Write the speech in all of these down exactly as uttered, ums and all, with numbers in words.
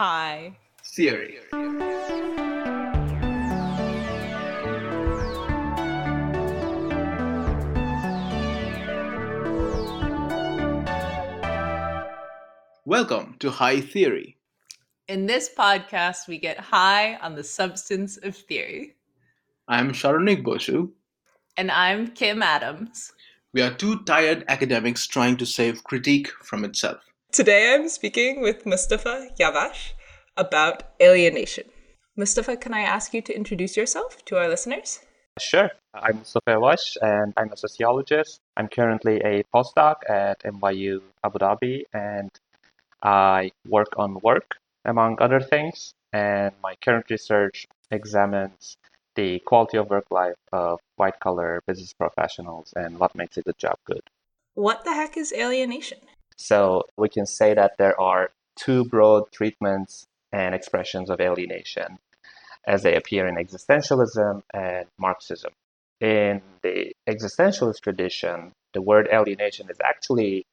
High theory. Welcome to High Theory. In this podcast, we get high on the substance of theory. I'm Shounak Bose. And I'm Kim Adams. We are two tired academics trying to save critique from itself. Today I'm speaking with Mustafa Yavash about alienation. Mustafa, can I ask you to introduce yourself to our listeners? Sure. I'm Mustafa Yavash and I'm a sociologist. I'm currently a postdoc at N Y U Abu Dhabi and I work on work, among other things. And my current research examines the quality of work life of white-collar business professionals and what makes a good job good. What the heck is alienation? So we can say that there are two broad treatments and expressions of alienation as they appear in existentialism and Marxism. In the existentialist tradition, the word alienation is actually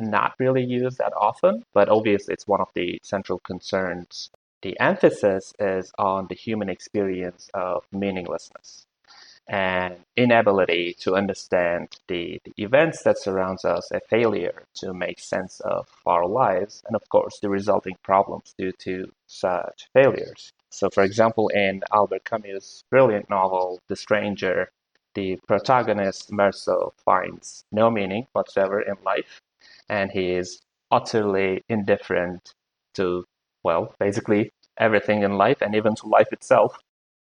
not really used that often, but obviously it's one of the central concerns. The emphasis is on the human experience of meaninglessness and inability to understand the, the events that surrounds us, a failure to make sense of our lives, and of course the resulting problems due to such failures. So for example, in Albert Camus' brilliant novel, The Stranger, the protagonist, Meursault, finds no meaning whatsoever in life, and he is utterly indifferent to, well, basically everything in life and even to life itself.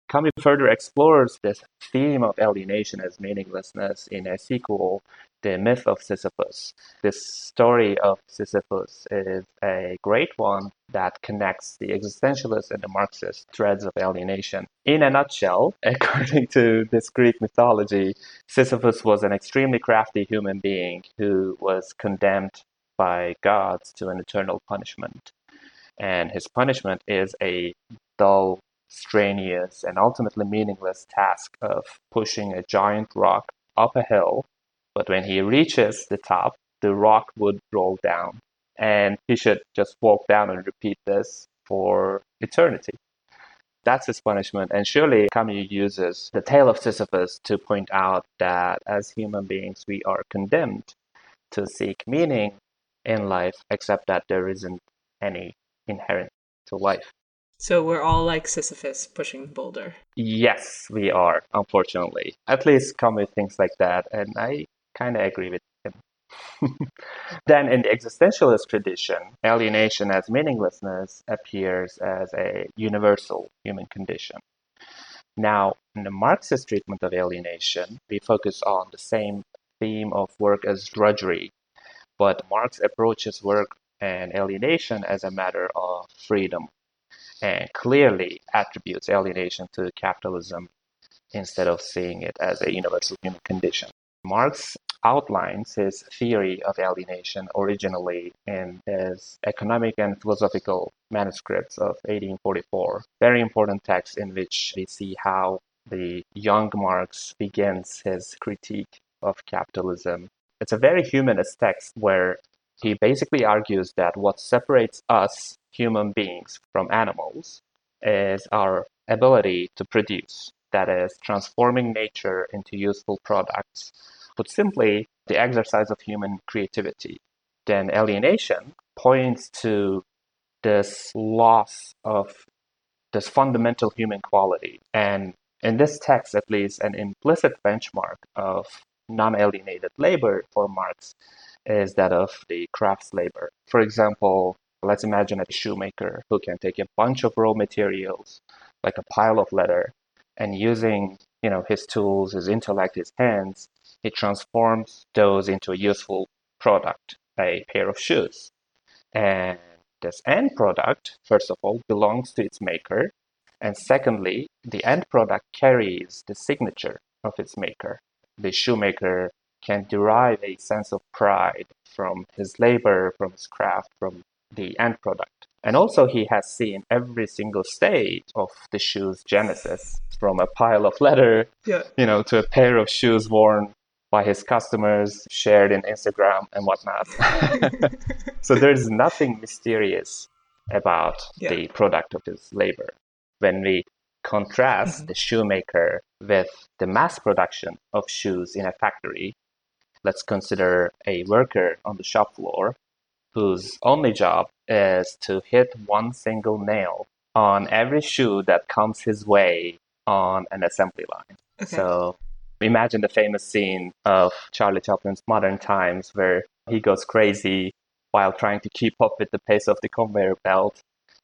Camus further explores this theme of alienation as meaninglessness in a sequel, The Myth of Sisyphus. This story of Sisyphus is a great one that connects the existentialist and the Marxist threads of alienation. In a nutshell, according to this Greek mythology, Sisyphus was an extremely crafty human being who was condemned by gods to an eternal punishment. And his punishment is a dull, strenuous and ultimately meaningless task of pushing a giant rock up a hill, but when he reaches the top, the rock would roll down, and he should just walk down and repeat this for eternity. That's his punishment, and surely Camus uses the tale of Sisyphus to point out that as human beings, we are condemned to seek meaning in life, except that there isn't any inherent to life. So we're all like Sisyphus pushing the boulder. Yes, we are, unfortunately. At least Camus thinks like that, and I kind of agree with him. Then in the existentialist tradition, alienation as meaninglessness appears as a universal human condition. Now, in the Marxist treatment of alienation, we focus on the same theme of work as drudgery, but Marx approaches work and alienation as a matter of freedom, and clearly attributes alienation to capitalism instead of seeing it as a universal human condition. Marx outlines his theory of alienation originally in his Economic and Philosophical Manuscripts of eighteen forty-four, very important text in which we see how the young Marx begins his critique of capitalism. It's a very humanist text where he basically argues that what separates us human beings from animals is our ability to produce, that is, transforming nature into useful products Put simply, the exercise of human creativity. Then alienation points to this loss of this fundamental human quality. And in this text, at least, an implicit benchmark of non-alienated labor for Marx is that of the crafts labor. For example, let's imagine a shoemaker who can take a bunch of raw materials, like a pile of leather, and using, you know, his tools, his intellect, his hands, he transforms those into a useful product, a pair of shoes. And this end product, first of all, belongs to its maker. And secondly, the end product carries the signature of its maker. The shoemaker can derive a sense of pride from his labor, from his craft, from the end product. And also he has seen every single stage of the shoe's genesis, from a pile of leather, yeah. you know, to a pair of shoes worn by his customers, shared in Instagram and whatnot. So there's nothing mysterious about yeah. the product of his labor. When we contrast mm-hmm. the shoemaker with the mass production of shoes in a factory, let's consider a worker on the shop floor whose only job is to hit one single nail on every shoe that comes his way on an assembly line. Okay. So imagine the famous scene of Charlie Chaplin's Modern Times where he goes crazy while trying to keep up with the pace of the conveyor belt.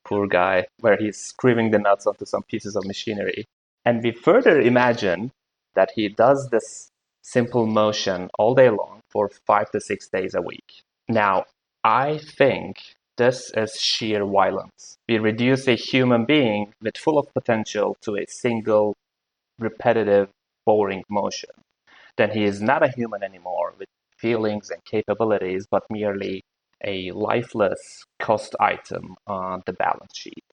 Poor guy, where he's screwing the nuts onto some pieces of machinery. And we further imagine that he does this simple motion all day long for five to six days a week. Now, I think this is sheer violence. We reduce a human being with full of potential to a single, repetitive, boring motion. Then he is not a human anymore with feelings and capabilities, but merely a lifeless cost item on the balance sheet.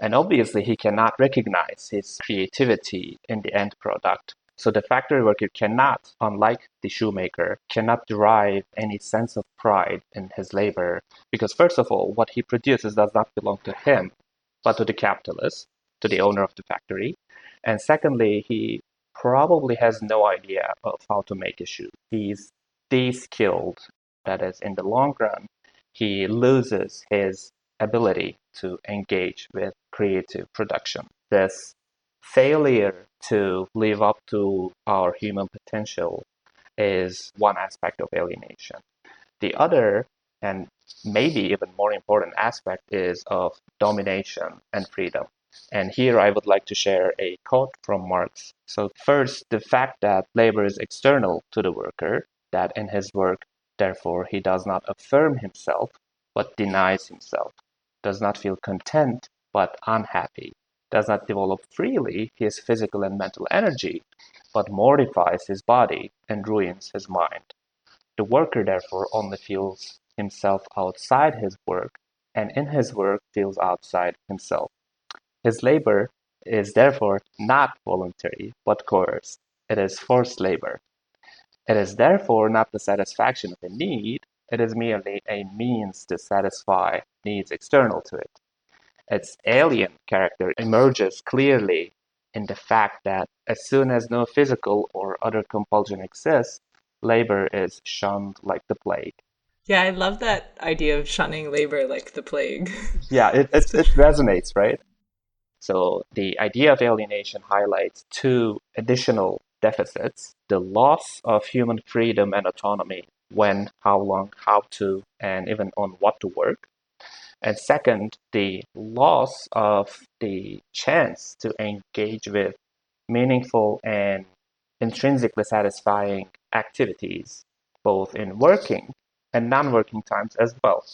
And obviously, he cannot recognize his creativity in the end product. So the factory worker cannot, unlike the shoemaker, cannot derive any sense of pride in his labor, because first of all, what he produces does not belong to him, but to the capitalist, to the owner of the factory. And secondly, he probably has no idea of how to make a shoe. He's de-skilled. That is, in the long run, he loses his ability to engage with creative production. This failure to live up to our human potential is one aspect of alienation. The other, and maybe even more important aspect, is of domination and freedom. And here I would like to share a quote from Marx. So first, the fact that labor is external to the worker, that in his work, therefore, he does not affirm himself, but denies himself, does not feel content, but unhappy, does not develop freely his physical and mental energy, but mortifies his body and ruins his mind. The worker, therefore, only feels himself outside his work, and in his work feels outside himself. His labor is therefore not voluntary, but coerced. It is forced labor. It is therefore not the satisfaction of a need, it is merely a means to satisfy needs external to it. Its alien character emerges clearly in the fact that as soon as no physical or other compulsion exists, labor is shunned like the plague. Yeah, I love that idea of shunning labor like the plague. yeah, it, it, it resonates, right? So the idea of alienation highlights two additional deficits, the loss of human freedom and autonomy, when, how long, how to, and even on what to work. And second, the loss of the chance to engage with meaningful and intrinsically satisfying activities, both in working and non-working times as well.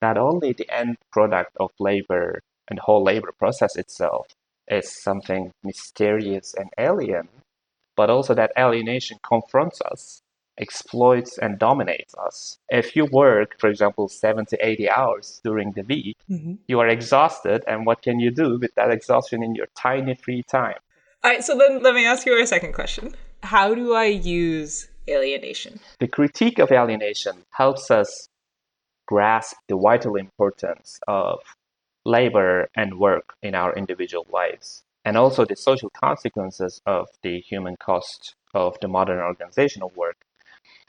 Not only the end product of labor and whole labor process itself is something mysterious and alien, but also that alienation confronts us, exploits and dominates us. If you work, for example, seven to eighty hours during the week, mm-hmm. you are exhausted, and what can you do with that exhaustion in your tiny free time? All right, so then let me ask you a second question. How do I use alienation? The critique of alienation helps us grasp the vital importance of labor and work in our individual lives, and also the social consequences of the human cost of the modern organizational work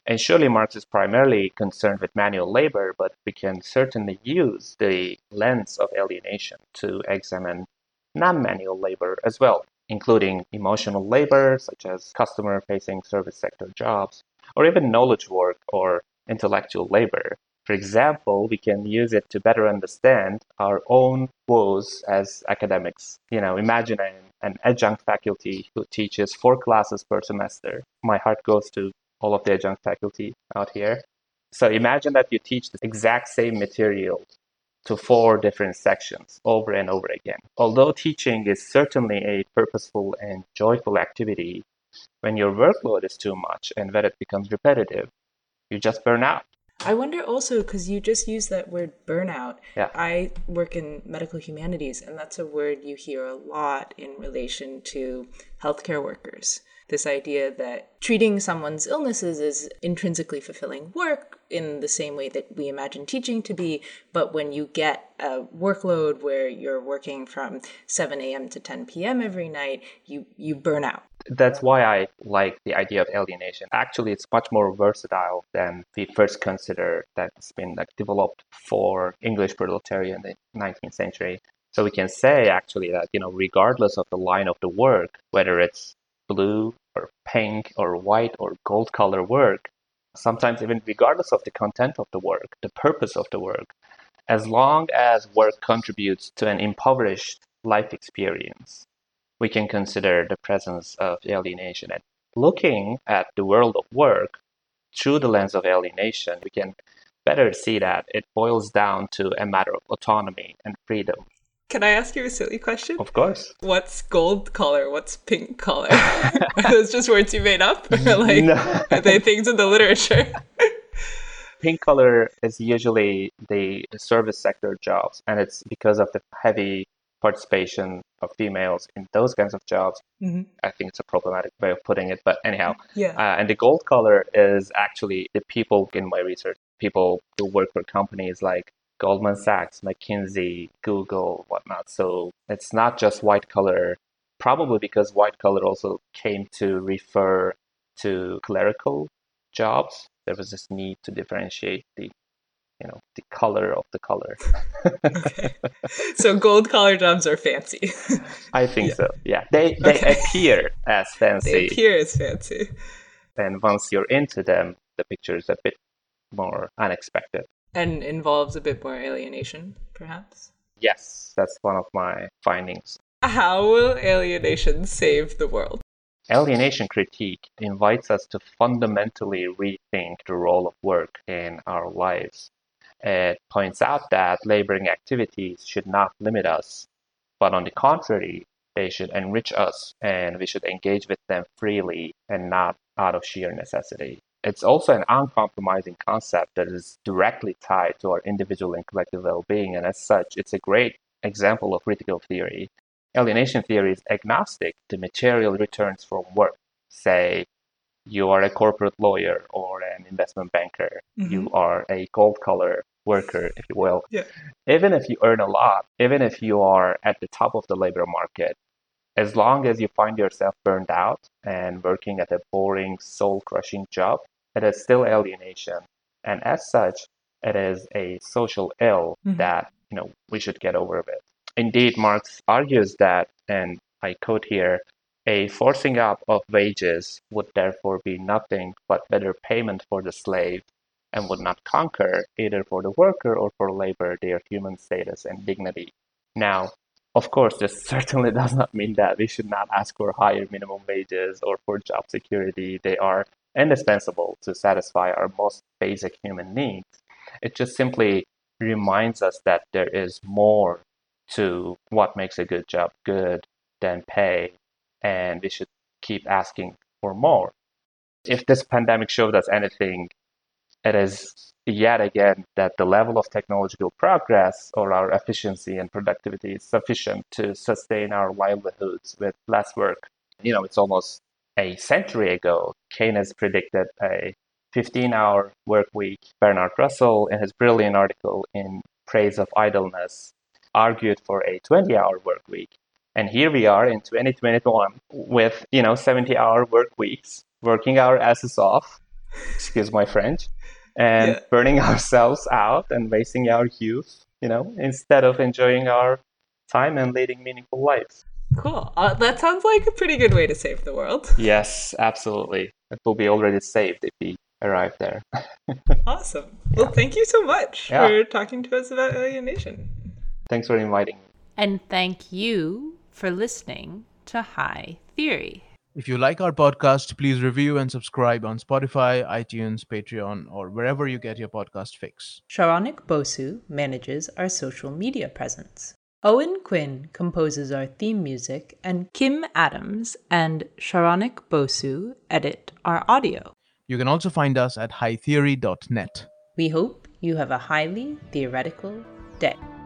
And surely Marx is primarily concerned with manual labor, but we can certainly use the lens of alienation to examine non-manual labor as well, including emotional labor, such as customer-facing service sector jobs, or even knowledge work or intellectual labor. For example, we can use it to better understand our own woes as academics. You know, imagine an, an adjunct faculty who teaches four classes per semester. My heart goes to all of the adjunct faculty out here. So imagine that you teach the exact same material to four different sections over and over again. Although teaching is certainly a purposeful and joyful activity, when your workload is too much and when it becomes repetitive, you just burn out. I wonder also, because you just used that word burnout. Yeah. I work in medical humanities, and that's a word you hear a lot in relation to healthcare workers. This idea that treating someone's illnesses is intrinsically fulfilling work in the same way that we imagine teaching to be, but when you get a workload where you're working from seven a.m. to ten p.m. every night, you, you burn out. That's why I like the idea of alienation. Actually, it's much more versatile than we first consider, that's been like developed for English proletariat in the nineteenth century. So we can say actually that, you know, regardless of the line of the work, whether it's blue or pink or white or gold color work, sometimes even regardless of the content of the work, the purpose of the work, as long as work contributes to an impoverished life experience, we can consider the presence of alienation. And looking at the world of work through the lens of alienation, we can better see that it boils down to a matter of autonomy and freedom. Can I ask you a silly question? Of course. What's gold color? What's pink color? Are those just words you made up? Or like, no. Are they things in the literature? Pink color is usually the service sector jobs, and it's because of the heavy participation of females in those kinds of jobs. Mm-hmm. I think it's a problematic way of putting it, but anyhow. Yeah. Uh, and the gold color is actually the people in my research, people who work for companies like Goldman Sachs, McKinsey, Google, whatnot. So it's not just white collar, probably because white collar also came to refer to clerical jobs. There was this need to differentiate the, you know, the color of the color. Okay. So gold collar jobs are fancy. I think yeah. so. Yeah. They they okay. appear as fancy. They appear as fancy. And once you're into them, the picture is a bit more unexpected. And involves a bit more alienation, perhaps? Yes, that's one of my findings. How will alienation save the world? Alienation critique invites us to fundamentally rethink the role of work in our lives. It points out that laboring activities should not limit us, but on the contrary, they should enrich us, and we should engage with them freely and not out of sheer necessity. It's also an uncompromising concept that is directly tied to our individual and collective well-being, and as such, it's a great example of critical theory. Alienation theory is agnostic to material returns from work. Say, you are a corporate lawyer or an investment banker. Mm-hmm. You are a gold-collar worker, if you will. Yeah. Even if you earn a lot, even if you are at the top of the labor market, as long as you find yourself burned out and working at a boring, soul-crushing job, it is still alienation. And as such, it is a social ill mm-hmm. that, you know, we should get over with. Indeed, Marx argues that, and I quote here, a forcing up of wages would therefore be nothing but better payment for the slave and would not conquer either for the worker or for labor their human status and dignity. Now, of course, this certainly does not mean that we should not ask for higher minimum wages or for job security. They are indispensable to satisfy our most basic human needs. It just simply reminds us that there is more to what makes a good job good than pay, and we should keep asking for more. If this pandemic showed us anything, it is yet again that the level of technological progress or our efficiency and productivity is sufficient to sustain our livelihoods with less work. You know, it's almost a century ago, Keynes predicted a fifteen-hour work week. Bernard Russell, in his brilliant article In Praise of Idleness, argued for a twenty-hour work week. And here we are in twenty twenty-one with, you know, seventy-hour work weeks, working our asses off, excuse my French, and yeah. burning ourselves out and wasting our youth, you know, instead of enjoying our time and leading meaningful lives. Cool. Uh, that sounds like a pretty good way to save the world. Yes, absolutely. It will be already saved if we arrive there. Awesome. Well, yeah. thank you so much yeah. for talking to us about alienation. Thanks for inviting me. And thank you for listening to High Theory. If you like our podcast, please review and subscribe on Spotify, iTunes, Patreon, or wherever you get your podcast fix. Shounak Bose manages our social media presence. Owen Quinn composes our theme music, and Kim Adams and Shounak Bose edit our audio. You can also find us at high theory dot net. We hope you have a highly theoretical day.